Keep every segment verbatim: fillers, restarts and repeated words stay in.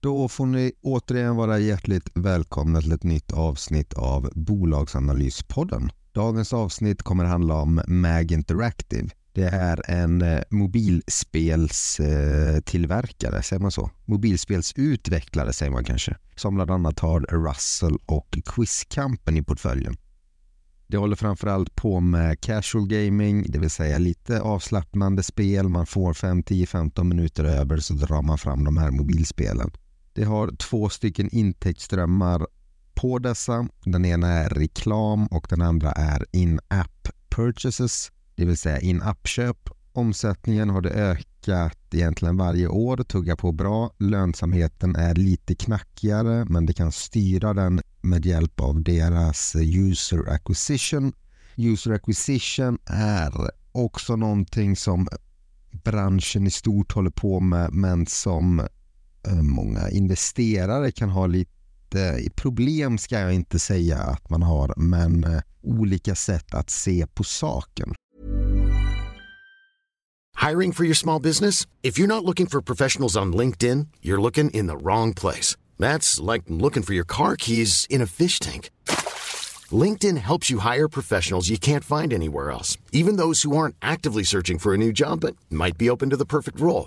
Då får ni återigen vara hjärtligt välkomna till ett nytt avsnitt av Bolagsanalyspodden. Dagens avsnitt kommer handla om Mag Interactive. Det är en mobilspelstillverkare, säger man så? Mobilspelsutvecklare säger man kanske. Som bland annat har Russell och Quizkampen i portföljen. Det håller framförallt på med casual gaming, det vill säga lite avslappnande spel. Man får fem, tio, femton minuter över så drar man fram de här mobilspelen. Det har två stycken intäktsströmmar på dessa. Den ena är reklam och den andra är in-app purchases, det vill säga in-app-köp. Omsättningen har det ökat egentligen varje år, tuggar på bra. Lönsamheten är lite knackigare, men det kan styra den med hjälp av deras user acquisition. User acquisition är också någonting som branschen i stort håller på med, men som många investerare kan ha lite problem, ska jag inte säga att man har, men olika sätt att se på saken. Hiring for your small business? If you're not looking for professionals on LinkedIn, you're looking in the wrong place. That's like looking for your car keys in a fish tank. LinkedIn helps you hire professionals you can't find anywhere else, even those who aren't actively searching for a new job but might be open to the perfect role.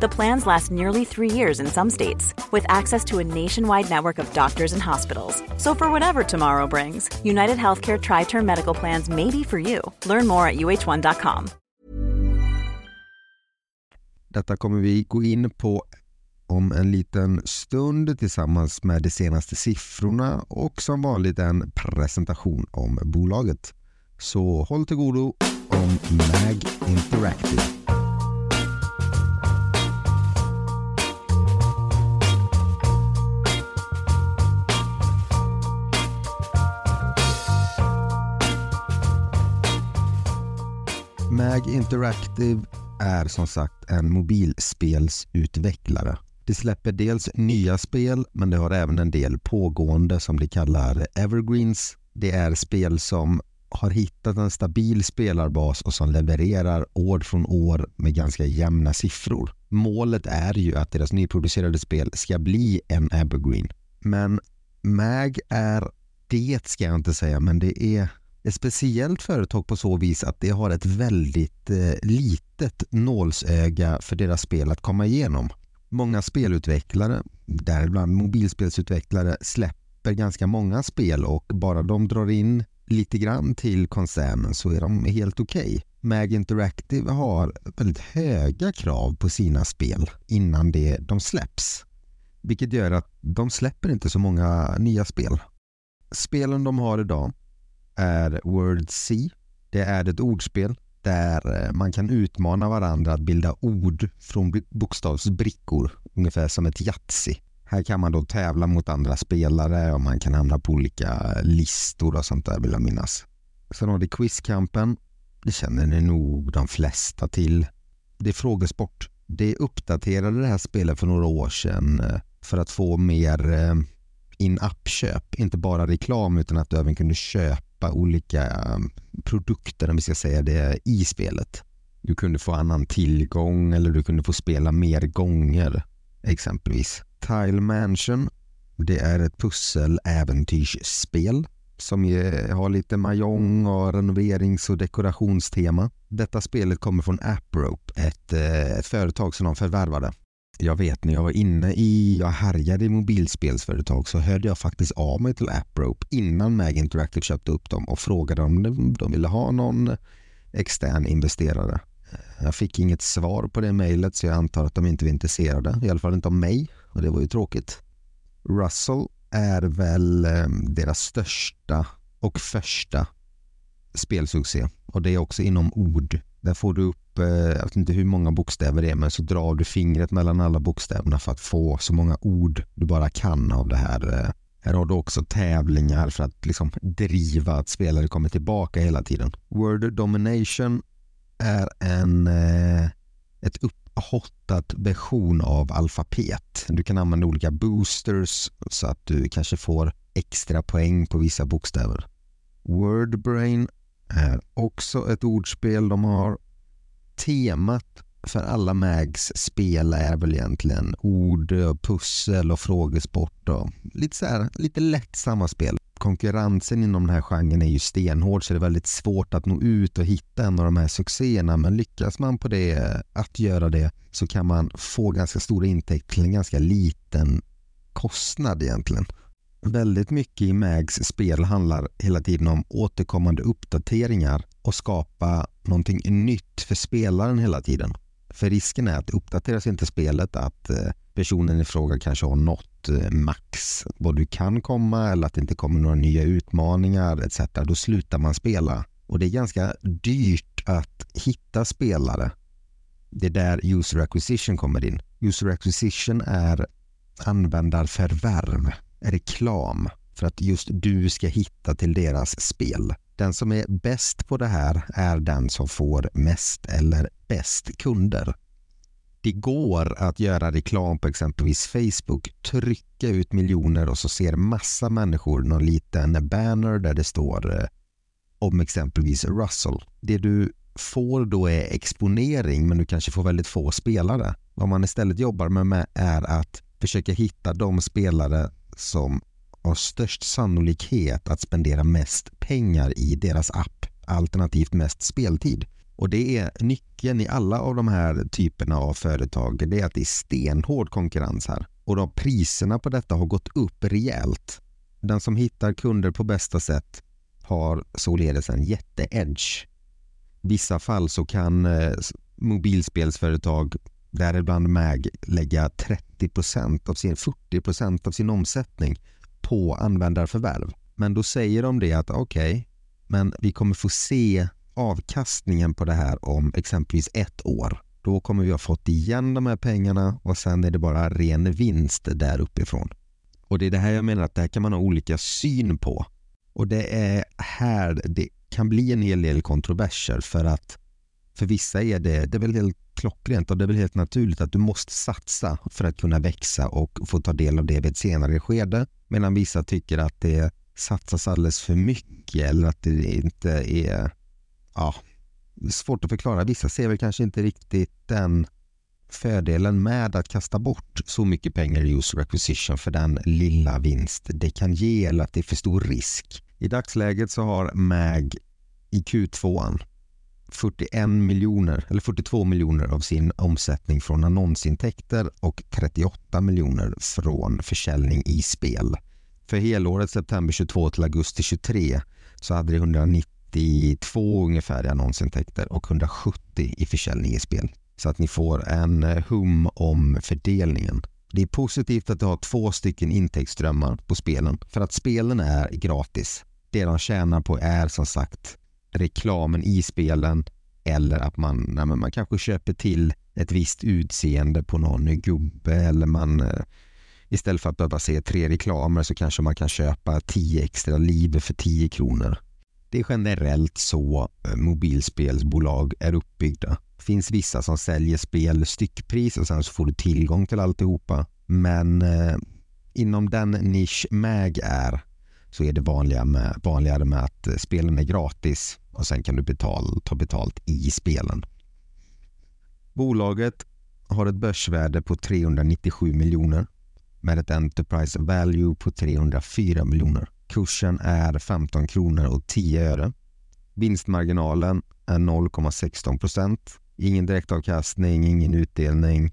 The plans last nearly three years in some states, with access to a nationwide network of doctors and hospitals. So for whatever tomorrow brings, United Healthcare Tri-Term Medical Plans may be for you. Learn more at u h one dot com. Detta kommer vi gå in på om en liten stund tillsammans med de senaste siffrorna och som vanligt en presentation om bolaget. Så håll till godo om Mag Interactive. Mag Interactive är som sagt en mobilspelsutvecklare. Det släpper dels nya spel, men det har även en del pågående som de kallar evergreens. Det är spel som har hittat en stabil spelarbas och som levererar år från år med ganska jämna siffror. Målet är ju att deras nyproducerade spel ska bli en evergreen. Men Mag är, det ska jag inte säga, men det är ett speciellt företag på så vis att det har ett väldigt eh, litet nålsöga för deras spel att komma igenom. Många spelutvecklare, däribland mobilspelsutvecklare, släpper ganska många spel och bara de drar in lite grann till koncernen så är de helt okej. Okay. Mag Interactive har väldigt höga krav på sina spel innan det, de släpps. Vilket gör att de släpper inte så många nya spel. Spelen de har idag är Word C. Det är ett ordspel där man kan utmana varandra att bilda ord från bokstavsbrickor, ungefär som ett Yatzy. Här kan man då tävla mot andra spelare och man kan hamna på olika listor och sånt där, vill jag minnas. Sen har det Quizkampen. Det känner ni nog de flesta till. Det är frågesport. Det uppdaterade det här spelet för några år sedan för att få mer in-app-köp. Inte bara reklam utan att du även kunde köpa olika produkter, om vi ska säga det, i spelet. Du kunde få annan tillgång eller du kunde få spela mer gånger exempelvis. Tile Mansion, det är ett pusseläventyrsspel som har lite mahjong och renoverings- och dekorationstema. Detta spelet kommer från AppRope, ett, ett företag som de förvärvade. Jag vet när jag var inne i, jag härjade i mobilspelsföretag så hörde jag faktiskt av mig till AppRope innan Mag Interactive köpte upp dem och frågade om de ville ha någon extern investerare. Jag fick inget svar på det mejlet så jag antar att de inte var intresserade, i alla fall inte av mig, och det var ju tråkigt. Russell är väl deras största och första spelsuccé och det är också inom ord. Där får du upp, jag vet inte hur många bokstäver det är, men så drar du fingret mellan alla bokstäverna för att få så många ord du bara kan av det här. Här har du också tävlingar för att liksom driva att spelare kommer tillbaka hela tiden. Word Domination är en ett upphottat version av alfabet. Du kan använda olika boosters så att du kanske får extra poäng på vissa bokstäver. Word Brain är också ett ordspel de har. Temat för alla Mags spel är väl egentligen ord, pussel och frågesport och lite så här, lite lättsamma spel. Konkurrensen inom den här genren är ju stenhård så det är väldigt svårt att nå ut och hitta en av de här succéerna, men lyckas man på det, att göra det, så kan man få ganska stora intäkter till en ganska liten kostnad egentligen. Väldigt mycket i Mags spel handlar hela tiden om återkommande uppdateringar och skapa någonting nytt för spelaren hela tiden. För risken är att uppdateras inte spelet, att personen i fråga kanske har nått max vad du kan komma eller att det inte kommer några nya utmaningar et cetera. Då slutar man spela och det är ganska dyrt att hitta spelare. Det är där user acquisition kommer in. User acquisition är användarförvärv. Reklam för att just du ska hitta till deras spel. Den som är bäst på det här är den som får mest eller bäst kunder. Det går att göra reklam på exempelvis Facebook, trycka ut miljoner och så ser massa människor någon liten banner där det står om exempelvis Russell. Det du får då är exponering, men du kanske får väldigt få spelare. Vad man istället jobbar med är att försöka hitta de spelare som har störst sannolikhet att spendera mest pengar i deras app, alternativt mest speltid. Och det är nyckeln i alla av de här typerna av företag, det är att det är stenhård konkurrens här. Och de priserna på detta har gått upp rejält. Den som hittar kunder på bästa sätt har således en jätte-edge. I vissa fall så kan eh, mobilspelsföretag, däribland Mag, lägga trettio procent av sin, fyrtio procent av sin omsättning på användarförvärv. Men då säger de det att okej, okay, men vi kommer få se avkastningen på det här om exempelvis ett år. Då kommer vi ha fått igen de här pengarna och sen är det bara ren vinst där uppifrån. Och det är det här jag menar att det här kan man ha olika syn på. Och det är här det kan bli en hel del kontroverser för att för vissa är det, det är väl helt klockrent och det är väl helt naturligt att du måste satsa för att kunna växa och få ta del av det vid ett senare skede. Medan vissa tycker att det satsas alldeles för mycket eller att det inte är, ja, svårt att förklara. Vissa ser väl kanske inte riktigt den fördelen med att kasta bort så mycket pengar i user acquisition för den lilla vinst det kan ge eller att det är för stor risk. I dagsläget så har Mag i Q tvåan fyrtioen miljoner eller fyrtiotvå miljoner av sin omsättning från annonsintäkter och trettioåtta miljoner från försäljning i spel. För helåret september tjugotvå till augusti tjugotre så hade det etthundranittiotvå ungefär i annonsintäkter och etthundrasjuttio i försäljning i spel. Så att ni får en hum om fördelningen. Det är positivt att du har två stycken intäktsströmmar på spelen för att spelen är gratis. Det de tjänar på är som sagt reklamen i spelen eller att man, nej men man kanske köper till ett visst utseende på någon gubbe eller man istället för att behöva se tre reklamer så kanske man kan köpa tio extra liv för tio kronor. Det är generellt så mobilspelsbolag är uppbyggda. Det finns vissa som säljer spel styckpris och sen så får du tillgång till alltihopa, men eh, inom den nisch Mag är så är det vanliga med, vanligare med att spelen är gratis och sen kan du betala, ta betalt i spelen. Bolaget har ett börsvärde på trehundranittiosju miljoner med ett enterprise value på trehundrafyra miljoner. Kursen är femton kronor och tio öre. Vinstmarginalen är noll komma sexton procent. Ingen direktavkastning, ingen utdelning.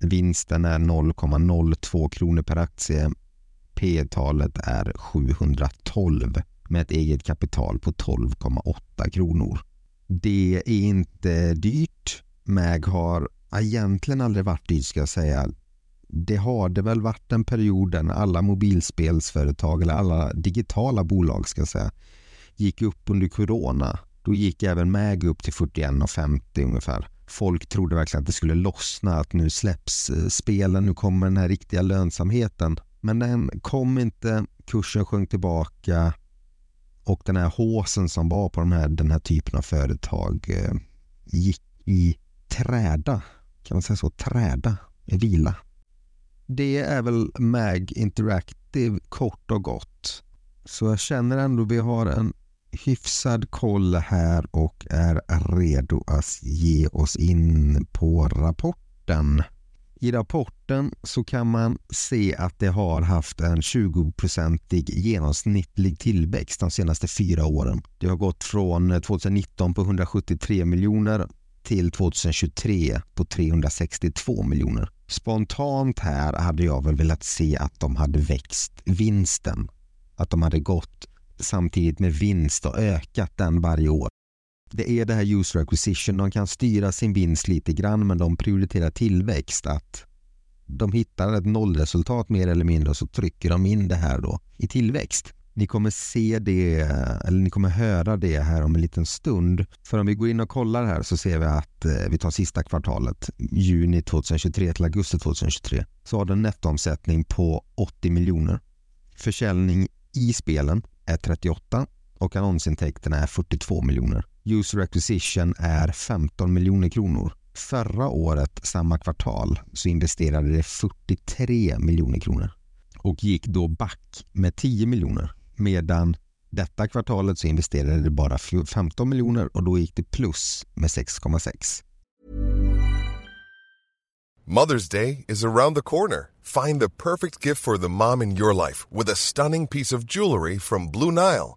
Vinsten är noll komma noll två kronor per aktie. P-talet är sjuhundratolv med ett eget kapital på tolv komma åtta kronor. Det är inte dyrt. Mag har egentligen aldrig varit dyrt, ska jag säga. Det har det väl varit en period där alla mobilspelsföretag eller alla digitala bolag, ska jag säga, gick upp under corona. Då gick även Mag upp till fyrtioen och femtio ungefär. Folk trodde verkligen att det skulle lossna, att nu släpps spelen, nu kommer den här riktiga lönsamheten. Men den kom inte, kursen sjönk tillbaka och den här håsen som var på de här, den här typen av företag eh, gick i träda, kan man säga så, träda, vila. Det är väl Mag Interactive kort och gott. Så jag känner ändå vi har en hyfsad koll här och är redo att ge oss in på rapporten. I rapporten så kan man se att det har haft en tjugo procentig genomsnittlig tillväxt de senaste fyra åren. Det har gått från tjugonitton på hundrasjuttiotre miljoner till tjugotjugotre på trehundrasextiotvå miljoner. Spontant här hade jag väl velat se att de hade växt vinsten. Att de hade gått samtidigt med vinst och ökat den varje år. Det är det här user acquisition. De kan styra sin vinst lite grann, men de prioriterar tillväxt. Att de hittar ett nollresultat mer eller mindre och så trycker de in det här då i tillväxt. Ni kommer se det, eller ni kommer höra det här om en liten stund. För om vi går in och kollar här så ser vi att eh, vi tar sista kvartalet, juni tjugotjugotre till augusti tjugotjugotre, så har den nettoomsättning på åttio miljoner. Försäljning i spelen är trettioåtta och annonsintäkterna är fyrtiotvå miljoner. User acquisition är femton miljoner kronor. Förra året, samma kvartal, så investerade det fyrtiotre miljoner kronor. Och gick då back med tio miljoner. Medan detta kvartalet så investerade det bara femton miljoner och då gick det plus med sex komma sex. Mother's Day is around the corner. Find the perfect gift for the mom in your life with a stunning piece of jewelry from Blue Nile.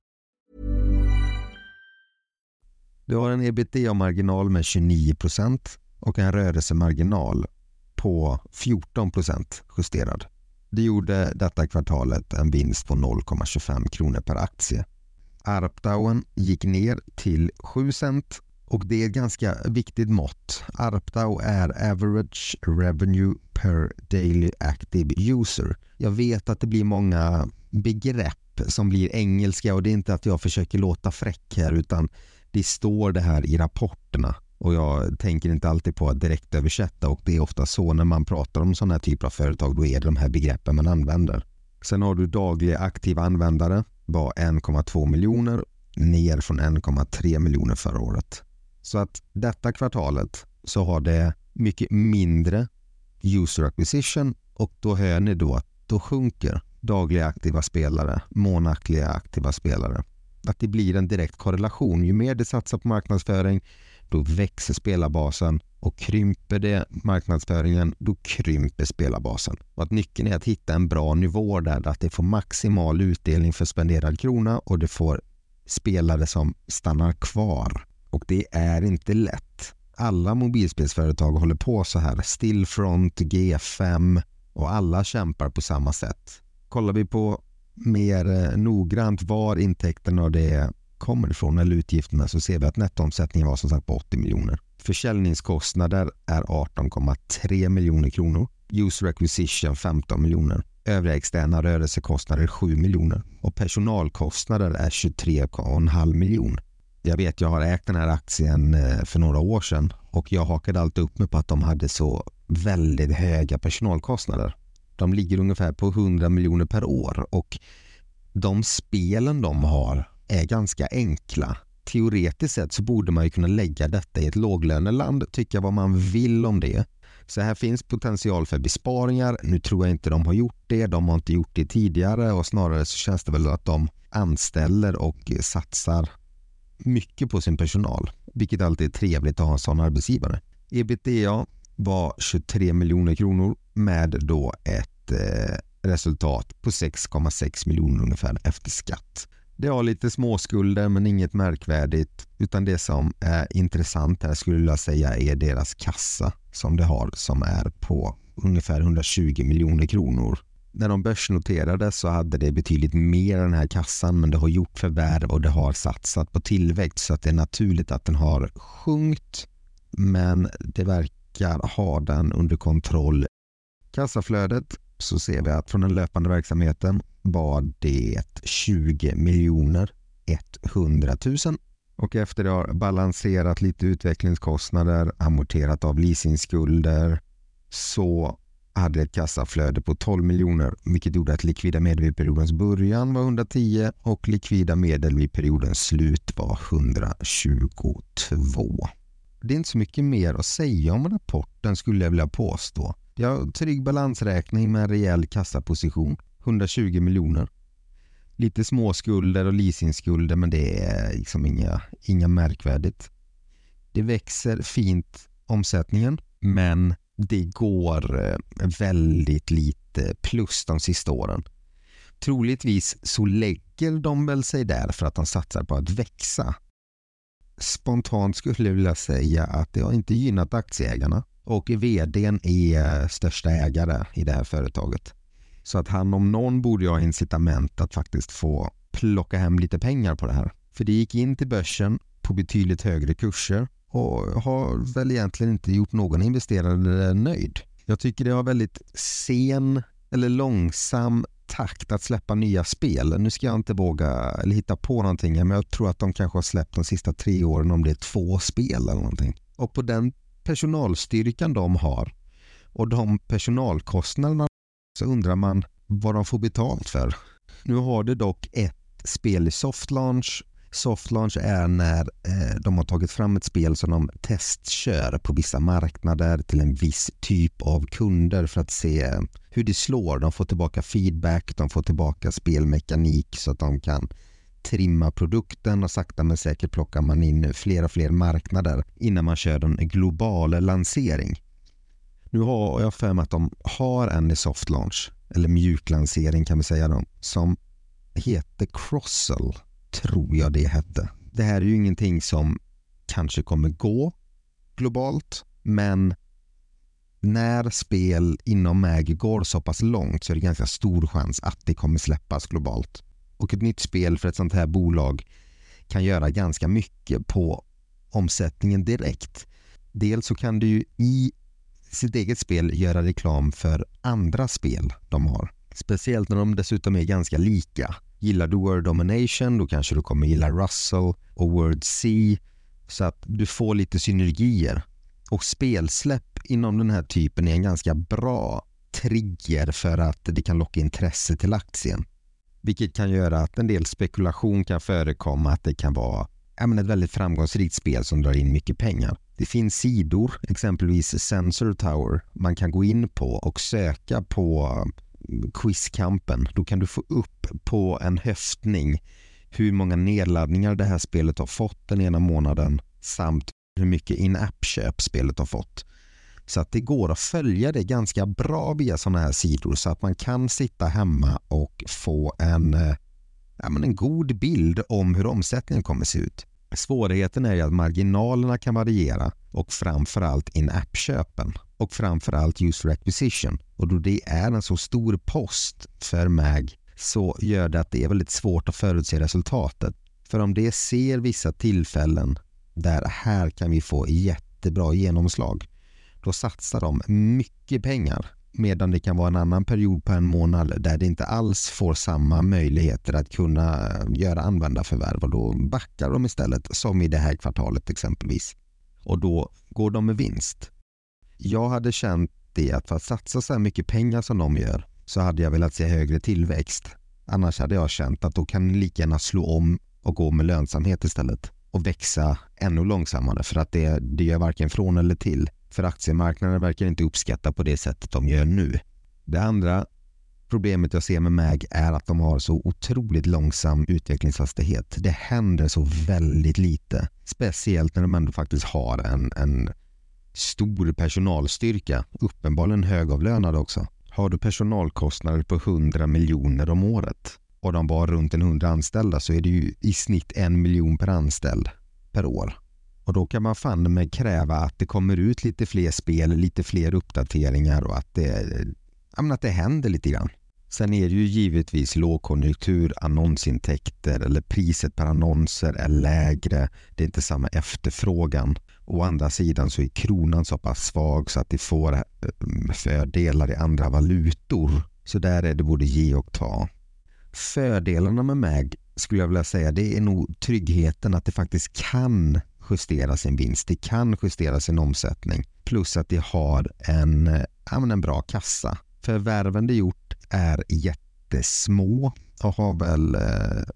Du har en ebitda-marginal med tjugonio procent och en rörelsemarginal på fjorton procent justerad. Det gjorde detta kvartalet en vinst på noll komma tjugofem kronor per aktie. A R P-dagen gick ner till sju cent och det är ett ganska viktigt mått. A R P-dag är Average Revenue Per Daily Active User. Jag vet att det blir många begrepp som blir engelska och det är inte att jag försöker låta fräck här, utan det står det här i rapporterna och jag tänker inte alltid på att direkt översätta, och det är ofta så när man pratar om sådana här typer av företag, då är det de här begreppen man använder. Sen har du dagliga aktiva användare, var en komma två miljoner, ner från en komma tre miljoner förra året. Så att detta kvartalet så har det mycket mindre user acquisition och då hör ni då att då sjunker dagliga aktiva spelare, månatliga aktiva spelare. Att det blir en direkt korrelation. Ju mer det satsar på marknadsföring, då växer spelarbasen, och krymper det marknadsföringen, då krymper spelarbasen. Och att nyckeln är att hitta en bra nivå där, att det får maximal utdelning för spenderad krona och det får spelare som stannar kvar. Och det är inte lätt. Alla mobilspelsföretag håller på så här. Stillfront, G fem och alla kämpar på samma sätt. Kollar vi på mer noggrant var intäkterna av det kommer ifrån eller utgifterna, så ser vi att nettoomsättningen var som sagt på åttio miljoner. Försäljningskostnader är arton komma tre miljoner kronor. User acquisition femton miljoner. Övriga externa rörelsekostnader sju miljoner. Och personalkostnader är tjugotre komma fem miljoner. Jag vet, jag har ägt den här aktien för några år sedan och jag hakade alltid upp mig på att de hade så väldigt höga personalkostnader. De ligger ungefär på hundra miljoner per år och de spelen de har är ganska enkla. Teoretiskt sett så borde man ju kunna lägga detta i ett låglöneland, tycka vad man vill om det. Så här finns potential för besparingar. Nu tror jag inte de har gjort det. De har inte gjort det tidigare och snarare så känns det väl att de anställer och satsar mycket på sin personal, vilket alltid är trevligt att ha en sån arbetsgivare. EBITDA var tjugotre miljoner kronor med då ett eh, resultat på sex komma sex miljoner ungefär efter skatt. Det har lite småskulder men inget märkvärdigt, utan det som är intressant här skulle jag säga är deras kassa som de har, som är på ungefär hundratjugo miljoner kronor. När de börsnoterade så hade det betydligt mer den här kassan, men det har gjort förvärv och det har satsat på tillväxt så att det är naturligt att den har sjunkit, men det verkar ha den under kontroll. Kassaflödet så ser vi att från den löpande verksamheten var det tjugo miljoner etthundratusen och efter det har balanserat lite utvecklingskostnader, amorterat av leasingskulder, så hade ett kassaflöde på tolv miljoner, vilket gjorde att likvida medel vid periodens början var hundratio och likvida medel vid periodens slut var hundratjugotvå. Det är inte så mycket mer att säga om rapporten skulle jag vilja påstå. Jag har trygg balansräkning med en rejäl kassaposition, hundratjugo miljoner. Lite småskulder och leasingskulder, men det är liksom inga, inga märkvärdigt. Det växer fint omsättningen, men det går väldigt lite plus de sista åren. Troligtvis så lägger de väl sig där för att de satsar på att växa. Spontant skulle jag vilja säga att det har inte gynnat aktieägarna och vdn är största ägare i det här företaget. Så att han om någon borde ha incitament att faktiskt få plocka hem lite pengar på det här. För det gick in till börsen på betydligt högre kurser och har väl egentligen inte gjort någon investerare nöjd. Jag tycker det har väldigt sen eller långsam takt att släppa nya spel. Nu ska jag inte våga eller hitta på någonting, men jag tror att de kanske har släppt de sista tre åren om det är två spel eller någonting. Och på den personalstyrkan de har och de personalkostnaderna så undrar man vad de får betalt för. Nu har det dock ett spel i soft launch. Soft launch är när eh, de har tagit fram ett spel som de testkör på vissa marknader till en viss typ av kunder för att se hur det slår. De får tillbaka feedback, de får tillbaka spelmekanik så att de kan trimma produkten och sakta men säkert plockar man in fler och fler marknader innan man kör en global lansering. Nu har jag för mig att de har en soft launch, eller mjuklansering kan vi säga dem, som heter Crossell. Tror jag det hette. Det här är ju ingenting som kanske kommer gå globalt, men när spel inom Mag går så pass långt så är det ganska stor chans att det kommer släppas globalt. Och ett nytt spel för ett sånt här bolag kan göra ganska mycket på omsättningen direkt. Dels så kan du ju i sitt eget spel göra reklam för andra spel de har. Speciellt när de dessutom är ganska lika. Gillar du Word Domination, då kanske du kommer gilla Russell och Word C, så att du får lite synergier. Och spelsläpp inom den här typen är en ganska bra trigger för att det kan locka intresse till aktien. Vilket kan göra att en del spekulation kan förekomma att det kan vara jag menar, ett väldigt framgångsrikt spel som drar in mycket pengar. Det finns sidor, exempelvis Sensor Tower, man kan gå in på och söka på Quizkampen. Då kan du få upp på en höftning hur många nedladdningar det här spelet har fått den ena månaden samt hur mycket in-app-köp spelet har fått. Så att det går att följa det ganska bra via sådana här sidor så att man kan sitta hemma och få en ja, men en god bild om hur omsättningen kommer se ut. Svårigheten är ju att marginalerna kan variera och framförallt in-app-köpen och framförallt user acquisition. Och då det är en så stor post för Mag så gör det att det är väldigt svårt att förutse resultatet. För om det ser vissa tillfällen där här kan vi få jättebra genomslag, då satsar de mycket pengar. Medan det kan vara en annan period på en månad där det inte alls får samma möjligheter att kunna göra användarförvärv, och då backar de istället, som i det här kvartalet exempelvis. Och då går de med vinst. Jag hade känt det att för att satsa så här mycket pengar som de gör så hade jag velat se högre tillväxt. Annars hade jag känt att då kan ni lika gärna slå om och gå med lönsamhet istället och växa ännu långsammare, för att det, det gör varken från eller till. För aktiemarknaden verkar inte uppskatta på det sättet de gör nu. Det andra problemet jag ser med Mag är att de har så otroligt långsam utvecklingshastighet. Det händer så väldigt lite. Speciellt när de ändå faktiskt har en, en stor personalstyrka. Uppenbarligen högavlönad också. Har du personalkostnader på hundra miljoner om året och de bara runt en hundra anställda, så är det ju i snitt en miljon per anställd per år. Och då kan man fan med kräva att det kommer ut lite fler spel, lite fler uppdateringar och att det, jag menar, att det händer lite grann. Sen är det ju givetvis lågkonjunktur, annonsintäkter eller priset per annonser är lägre. Det är inte samma efterfrågan. Å andra sidan så är kronan så pass svag så att det får fördelar i andra valutor. Så där är det både ge och ta. Fördelarna med Mag skulle jag vilja säga, det är nog tryggheten att det faktiskt kan justera sin vinst, det kan justera sin omsättning, plus att det har en, en bra kassa. Förvärven det gjort är jättesmå och har väl,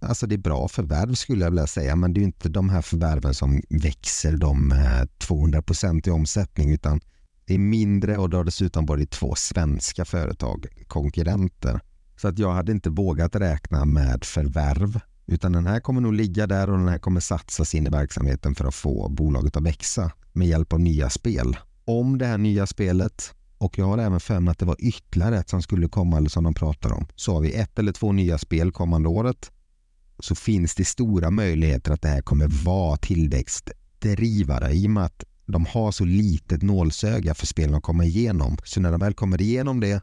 alltså det är bra förvärv skulle jag vilja säga, men det är ju inte de här förvärven som växer de tvåhundra procent i omsättning, utan det är mindre, och då har dessutom varit två svenska företag, konkurrenter, så att jag hade inte vågat räkna med förvärv. Utan den här kommer nog ligga där och den här kommer satsas in i verksamheten för att få bolaget att växa med hjälp av nya spel. Om det här nya spelet, och jag har även förmodligen att det var ytterligare ett som skulle komma eller som de pratar om, så har vi ett eller två nya spel kommande året, så finns det stora möjligheter att det här kommer vara tillväxtdrivare i och med att de har så litet nålsöga för spelen att komma igenom. Så när de väl kommer igenom det,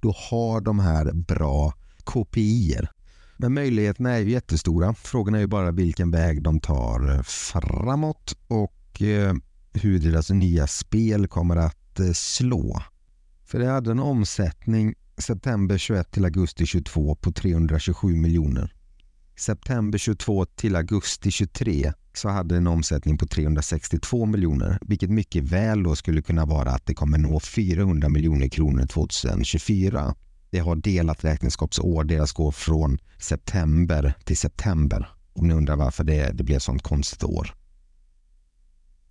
då har de här bra K P I:er. Men möjligheterna är ju jättestora. Frågan är ju bara vilken väg de tar framåt och hur deras nya spel kommer att slå. För det hade en omsättning september tjugoett till augusti tjugotvå på trehundratjugosju miljoner. september tjugotvå till augusti tjugotre så hade en omsättning på trehundrasextiotvå miljoner, vilket mycket väl då skulle kunna vara att det kommer nå fyrahundra miljoner kronor tjugotjugofyra. Det har delat räkenskapsår, deras går från september till september. Om ni undrar varför det, det blev sånt konstigt år.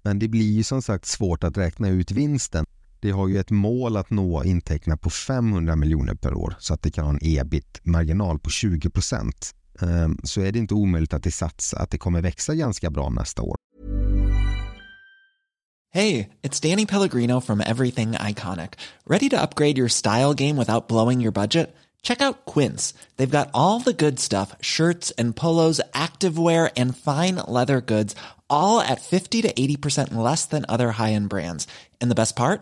Men det blir ju som sagt svårt att räkna ut vinsten. Det har ju ett mål att nå intäkterna på femhundra miljoner per år så att det kan ha en ebit-marginal på tjugo procent. Så är det inte omöjligt att det satsar, att det kommer växa ganska bra nästa år. Hey, it's Danny Pellegrino from Everything Iconic. Ready to upgrade your style game without blowing your budget? Check out Quince. They've got all the good stuff, shirts and polos, activewear and fine leather goods, all at fifty to eighty percent less than other high-end brands. And the best part?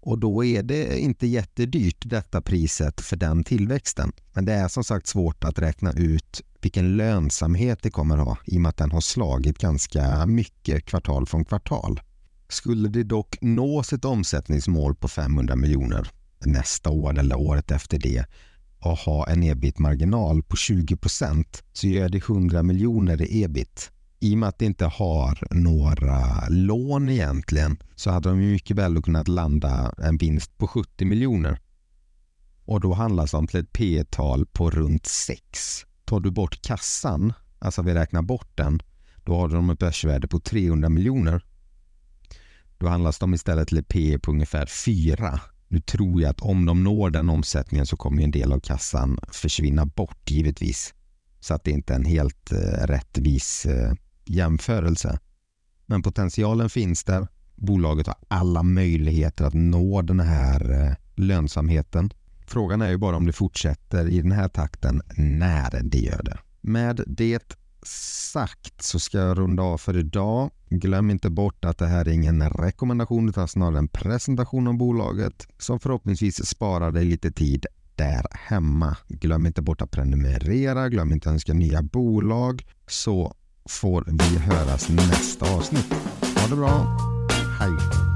Och då är det inte jättedyrt detta priset för den tillväxten. Men det är som sagt svårt att räkna ut vilken lönsamhet det kommer ha i och med att den har slagit ganska mycket kvartal från kvartal. Skulle det dock nås ett omsättningsmål på femhundra miljoner, nästa år eller året efter det och ha en ebit-marginal på tjugo procent, så gör det hundra miljoner i ebit. I och med att det inte har några lån egentligen, så hade de ju mycket väl kunnat landa en vinst på sjuttio miljoner. Och då handlas det om till ett P-tal på runt sex. Tar du bort kassan, alltså vi räknar bort den, då har de ett börsvärde på trehundra miljoner. Då handlas de istället till ett P på ungefär fyra. Nu tror jag att om de når den omsättningen så kommer en del av kassan försvinna bort givetvis. Så att det inte är en helt eh, rättvis eh, jämförelse. Men potentialen finns där. Bolaget har alla möjligheter att nå den här eh, lönsamheten. Frågan är ju bara om det fortsätter i den här takten när det gör det. Med det sagt så ska jag runda av för idag. Glöm inte bort att det här är ingen rekommendation utan snarare en presentation om bolaget som förhoppningsvis sparar dig lite tid där hemma. Glöm inte bort att prenumerera, glöm inte att önska nya bolag, så får vi höras nästa avsnitt. Ha det bra, hej!